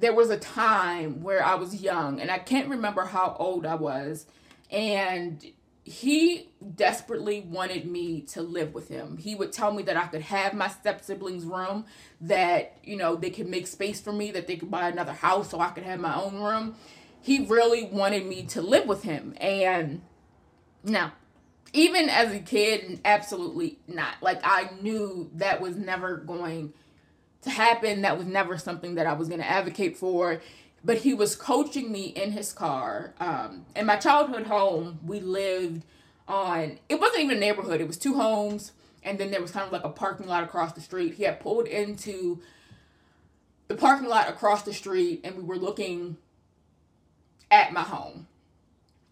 there was a time where I was young, and I can't remember how old I was, and he desperately wanted me to live with him. He would tell me that I could have my step-siblings' room, that, you know, they could make space for me, that they could buy another house so I could have my own room. He really wanted me to live with him. And now, even as a kid, absolutely not. Like, I knew that was never going to happen. That was never something that I was going to advocate for. But he was coaching me in his car. In my childhood home, we lived on, it wasn't even a neighborhood. It was two homes. And then there was kind of like a parking lot across the street. He had pulled into the parking lot across the street, and we were looking at my home.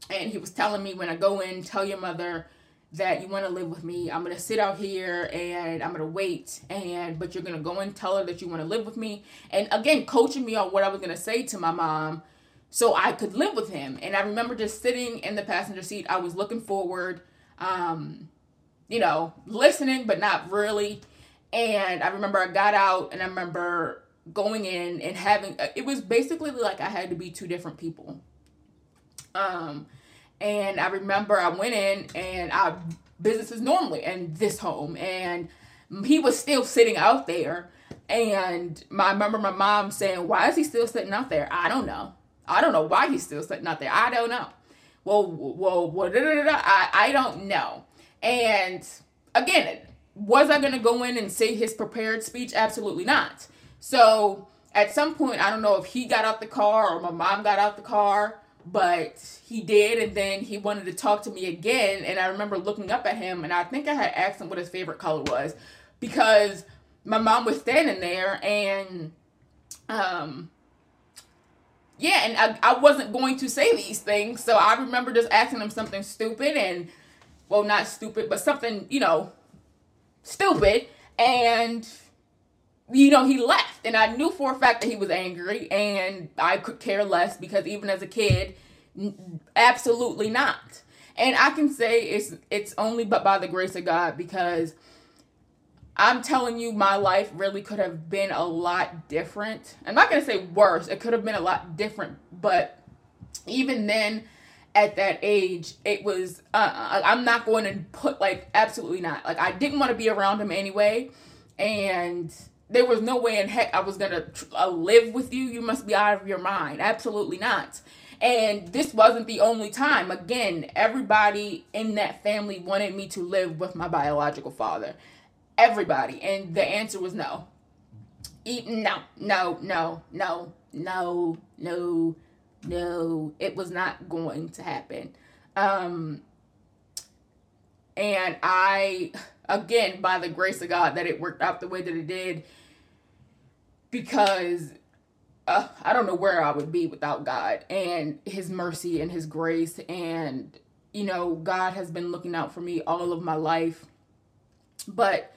And he was telling me, when I go in, tell your mother that you want to live with me. I'm going to sit out here and I'm going to wait. But you're going to go and tell her that you want to live with me. And again, coaching me on what I was going to say to my mom so I could live with him. And I remember just sitting in the passenger seat. I was looking forward, you know, listening, but not really. And I remember I got out, and I remember going in and having, it was basically like I had to be two different people. And I remember I went in, and our business is normally in this home, and he was still sitting out there. And I remember my mom saying, why is he still sitting out there? I don't know. I don't know why he's still sitting out there. I don't know. I don't know. And again, was I going to go in and say his prepared speech? Absolutely not. So at some point, I don't know if he got out the car or my mom got out the car, but he did, and then he wanted to talk to me again, and I remember looking up at him, and I think I had asked him what his favorite color was, because my mom was standing there, and, and I wasn't going to say these things, so I remember just asking him something stupid, and, well, not stupid, but something, you know, stupid, and, you know, he left, and I knew for a fact that he was angry, and I could care less, because even as a kid, absolutely not. And I can say it's only but by the grace of God, because I'm telling you, my life really could have been a lot different. I'm not going to say worse. It could have been a lot different, but even then, at that age, it was, I'm not going to put, like, absolutely not. Like, I didn't want to be around him anyway, and there was no way in heck I was going to live with you. You must be out of your mind. Absolutely not. And this wasn't the only time. Again, everybody in that family wanted me to live with my biological father. Everybody. And the answer was no. No. It was not going to happen. And I, again, by the grace of God, that it worked out the way that it did, because I don't know where I would be without God and his mercy and his grace. And, you know, God has been looking out for me all of my life. But,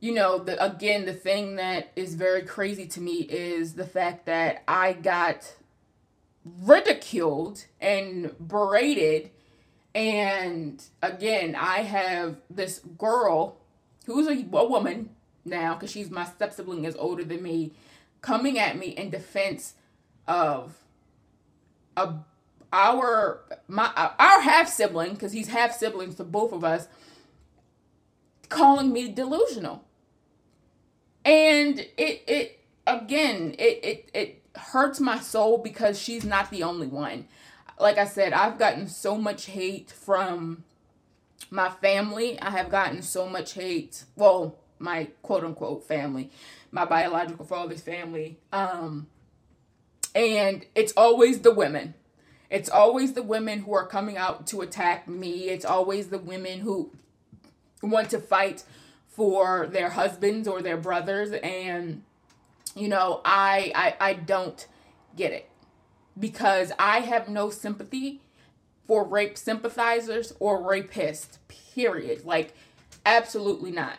you know, again, the thing that is very crazy to me is the fact that I got ridiculed and berated. And again, I have this girl who's a woman now, because she's my step-sibling, is older than me, coming at me in defense of our half-sibling, because he's half-siblings to both of us, calling me delusional. And it hurts my soul, because she's not the only one. Like I said, I've gotten so much hate from my family. I have gotten so much hate. Well, my quote-unquote family, my biological father's family. And it's always the women. It's always the women who are coming out to attack me. It's always the women who want to fight for their husbands or their brothers. And, you know, I don't get it. Because I have no sympathy for rape sympathizers or rapists, period. Like, absolutely not.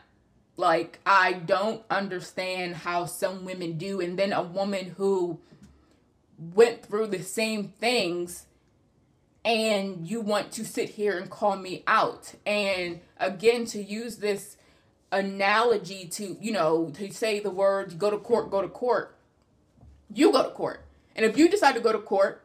Like, I don't understand how some women do. And then a woman who went through the same things, and you want to sit here and call me out. And again, to use this analogy to, you know, to say the words, go to court, you go to court. And if you decide to go to court,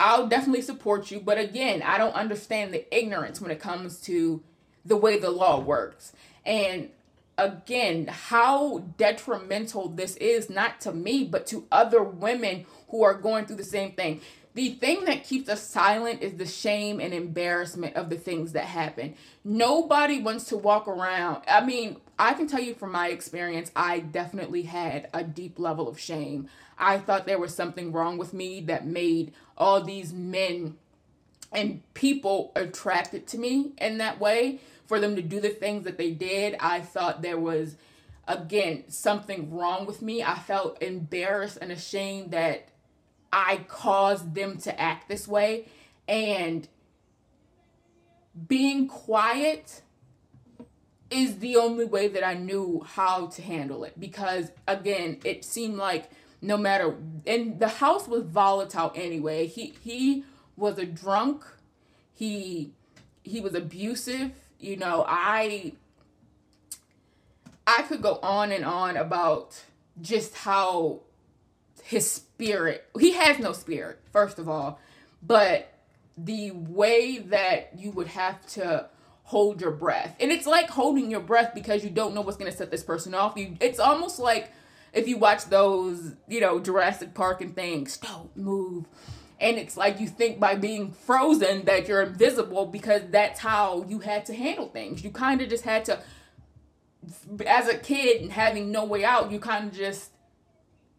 I'll definitely support you. But again, I don't understand the ignorance when it comes to the way the law works. And again, how detrimental this is, not to me, but to other women who are going through the same thing. The thing that keeps us silent is the shame and embarrassment of the things that happen. Nobody wants to walk around. I mean, I can tell you from my experience, I definitely had a deep level of shame. I thought there was something wrong with me that made all these men and people attracted to me in that way. For them to do the things that they did, I thought there was, again, something wrong with me. I felt embarrassed and ashamed that I caused them to act this way. And being quiet is the only way that I knew how to handle it. Because, again, it seemed like no matter... And the house was volatile anyway. He was a drunk. He was abusive. You know, I could go on and on about just how his spirit... He has no spirit, first of all. But the way that you would have to hold your breath. And it's like holding your breath because you don't know what's going to set this person off. It's almost like if you watch those, you know, Jurassic Park and things, don't move. And it's like you think by being frozen that you're invisible because that's how you had to handle things. You kind of just had to, as a kid and having no way out, you kind of just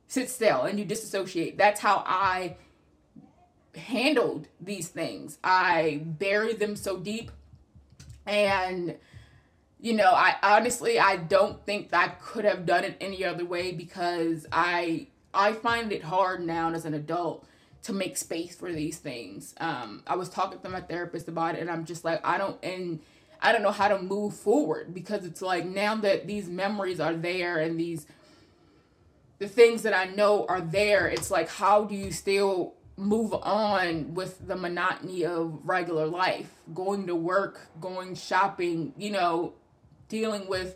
sit still and you disassociate. That's how I handled these things. I buried them so deep. And, you know, I honestly, I don't think that I could have done it any other way because I find it hard now as an adult to make space for these things. I was talking to my therapist about it, and I'm just like, I don't know how to move forward because it's like now that these memories are there and the things that I know are there, it's like, how do you still move on with the monotony of regular life, going to work, going shopping, you know, dealing with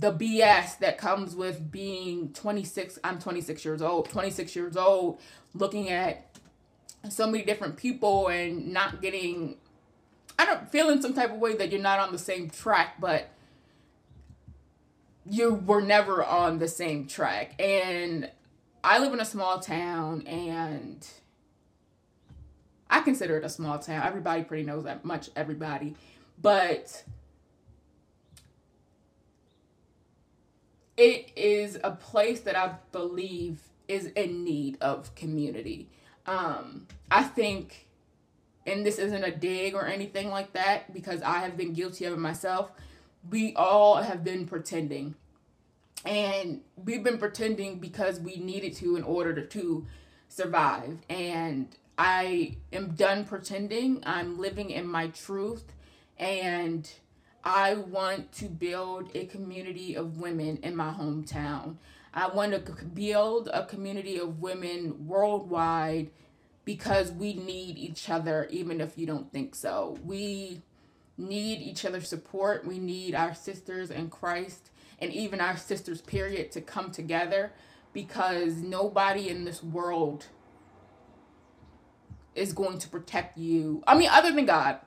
the BS that comes with being 26. I'm 26 years old, looking at so many different people and not getting, feeling some type of way that you're not on the same track, but you were never on the same track. And I live in a small town, and I consider it a small town. Everybody pretty knows that much, everybody. But it is a place that I believe is in need of community. I think, and this isn't a dig or anything like that, because I have been guilty of it myself, we all have been pretending. And we've been pretending because we needed to in order to survive. And I am done pretending. I'm living in my truth, and I want to build a community of women in my hometown. I want to build a community of women worldwide because we need each other, even if you don't think so. We need each other's support. We need our sisters in Christ and even our sisters, period, to come together because nobody in this world is going to protect you. I mean, other than God,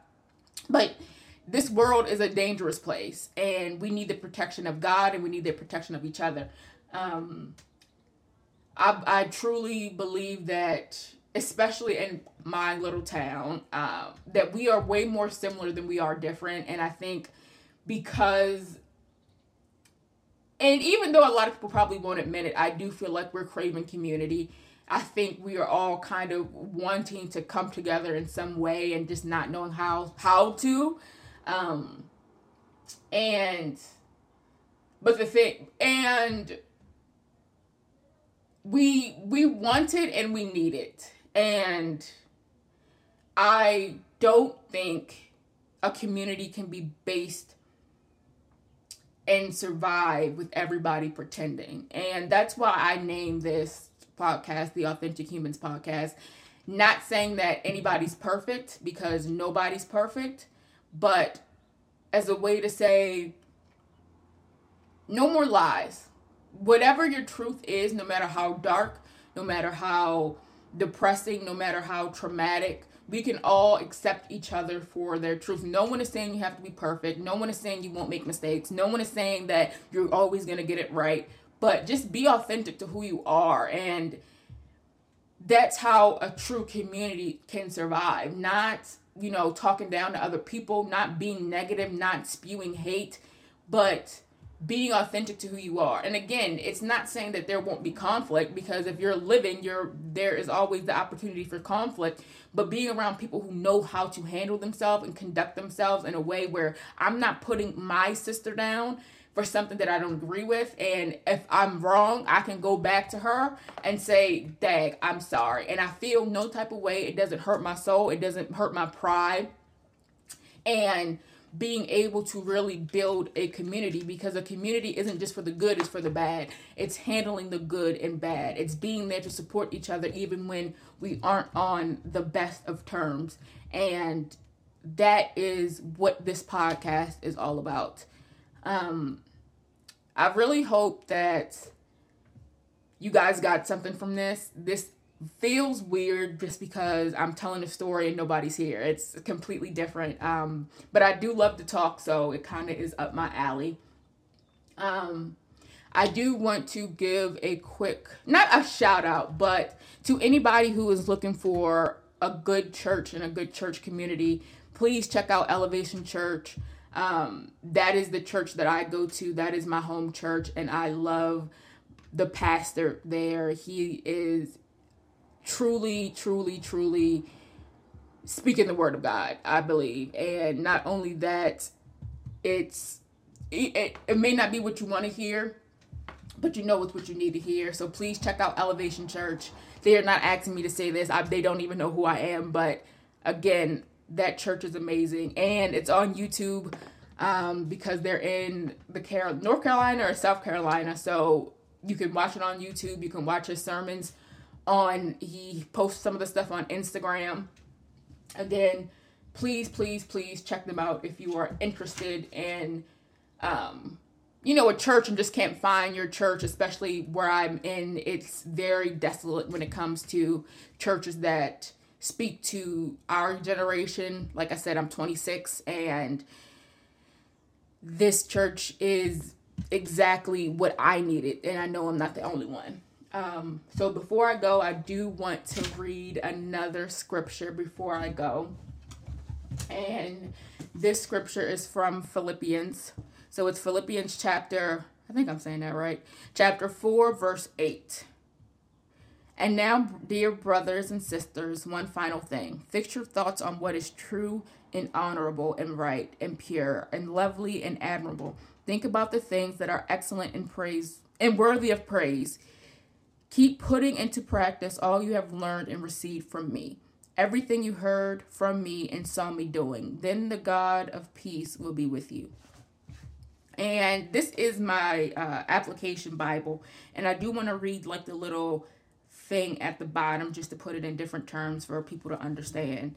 but this world is a dangerous place, and we need the protection of God, and we need the protection of each other. I truly believe that, especially in my little town, that we are way more similar than we are different. And I think because, and even though a lot of people probably won't admit it, I do feel like we're craving community. I think we are all kind of wanting to come together in some way and just not knowing how to. We want it and we need it. And I don't think a community can be based and survive with everybody pretending. And that's why I named this podcast the Authentic Humans podcast. Not saying that anybody's perfect, because nobody's perfect, but as a way to say no more lies. Whatever your truth is, no matter how dark, no matter how depressing, no matter how traumatic. We can all accept each other for their truth. No one is saying you have to be perfect. No one is saying you won't make mistakes. No one is saying that you're always going to get it right. But just be authentic to who you are. And that's how a true community can survive. Not, you know, talking down to other people, not being negative, not spewing hate, but being authentic to who you are. And again, it's not saying that there won't be conflict, because if you're living, there is always the opportunity for conflict, but being around people who know how to handle themselves and conduct themselves in a way where I'm not putting my sister down for something that I don't agree with. And if I'm wrong, I can go back to her and say, "Dag, I'm sorry." And I feel no type of way. It doesn't hurt my soul. It doesn't hurt my pride. And being able to really build a community, because a community isn't just for the good, it's for the bad. It's handling the good and bad. It's being there to support each other even when we aren't on the best of terms. And that is what this podcast is all about. I really hope that you guys got something from this. This feels weird just because I'm telling a story and nobody's here. It's completely different. But I do love to talk, so it kind of is up my alley. I do want to give a quick, not a shout out, but to anybody who is looking for a good church and a good church community, please check out Elevation Church. That is the church that I go to. That is my home church, and I love the pastor there. He is truly speaking the word of God, I believe. And not only that, it may not be what you want to hear, but you know it's what you need to hear. So please check out Elevation Church. They are not asking me to say this. They don't even know who I am. But again, that church is amazing. And it's on YouTube because they're in the North Carolina or South Carolina. So you can watch it on YouTube. You can watch his sermons. He posts some of the stuff on Instagram. Again, please check them out if you are interested in, a church and just can't find your church, especially where I'm in. It's very desolate when it comes to churches that speak to our generation. Like I said, I'm 26, and this church is exactly what I needed, and I know I'm not the only one. So before I go, I do want to read another scripture before I go. And this scripture is from Philippians. So it's Philippians chapter, I think I'm saying that right, chapter 4, verse 8. "And now, dear brothers and sisters, one final thing. Fix your thoughts on what is true and honorable and right and pure and lovely and admirable. Think about the things that are excellent and praise and worthy of praise. Keep putting into practice all you have learned and received from me, everything you heard from me and saw me doing. Then the God of peace will be with you." And this is my application Bible. And I do want to read like the little thing at the bottom just to put it in different terms for people to understand.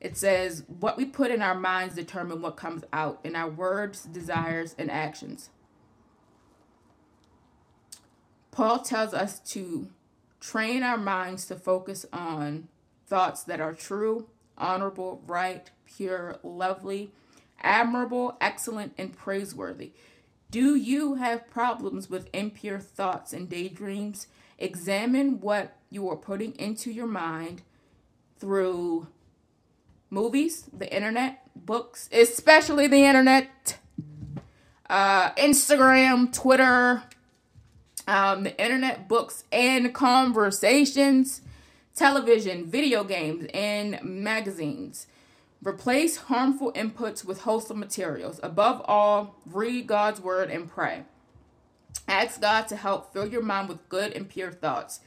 It says, "What we put in our minds determine what comes out in our words, desires, and actions." Paul tells us to train our minds to focus on thoughts that are true, honorable, right, pure, lovely, admirable, excellent, and praiseworthy. Do you have problems with impure thoughts and daydreams? Examine what you are putting into your mind through movies, the internet, books, especially the internet, Instagram, Twitter, the internet, books, and conversations, television, video games, and magazines. Replace harmful inputs with wholesome materials. Above all, read God's word and pray. Ask God to help fill your mind with good and pure thoughts.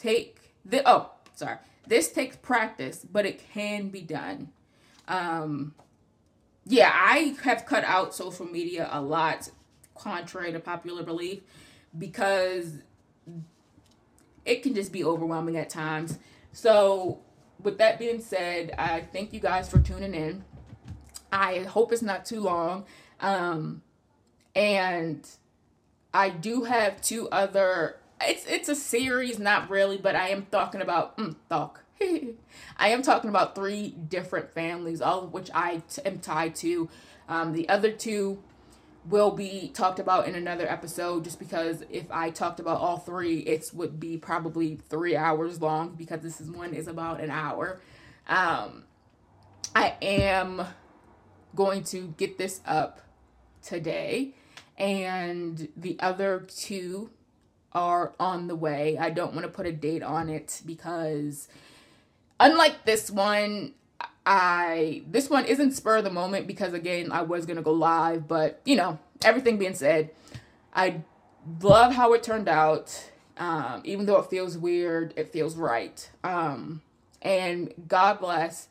This takes practice, but it can be done. I have cut out social media a lot, contrary to popular belief, because it can just be overwhelming at times. So with that being said, I thank you guys for tuning in. I hope it's not too long. And I do have two other, it's a series, not really, but I am talking about I am talking about three different families, all of which I am tied to. The other two will be talked about in another episode, just because if I talked about all three, it would be probably 3 hours long, because this one is about an hour. I am going to get this up today, and the other two are on the way. I don't want to put a date on it because, unlike this one, this one isn't spur of the moment, because again, I was going to go live, but you know, everything being said, I love how it turned out. Even though it feels weird, it feels right. And God bless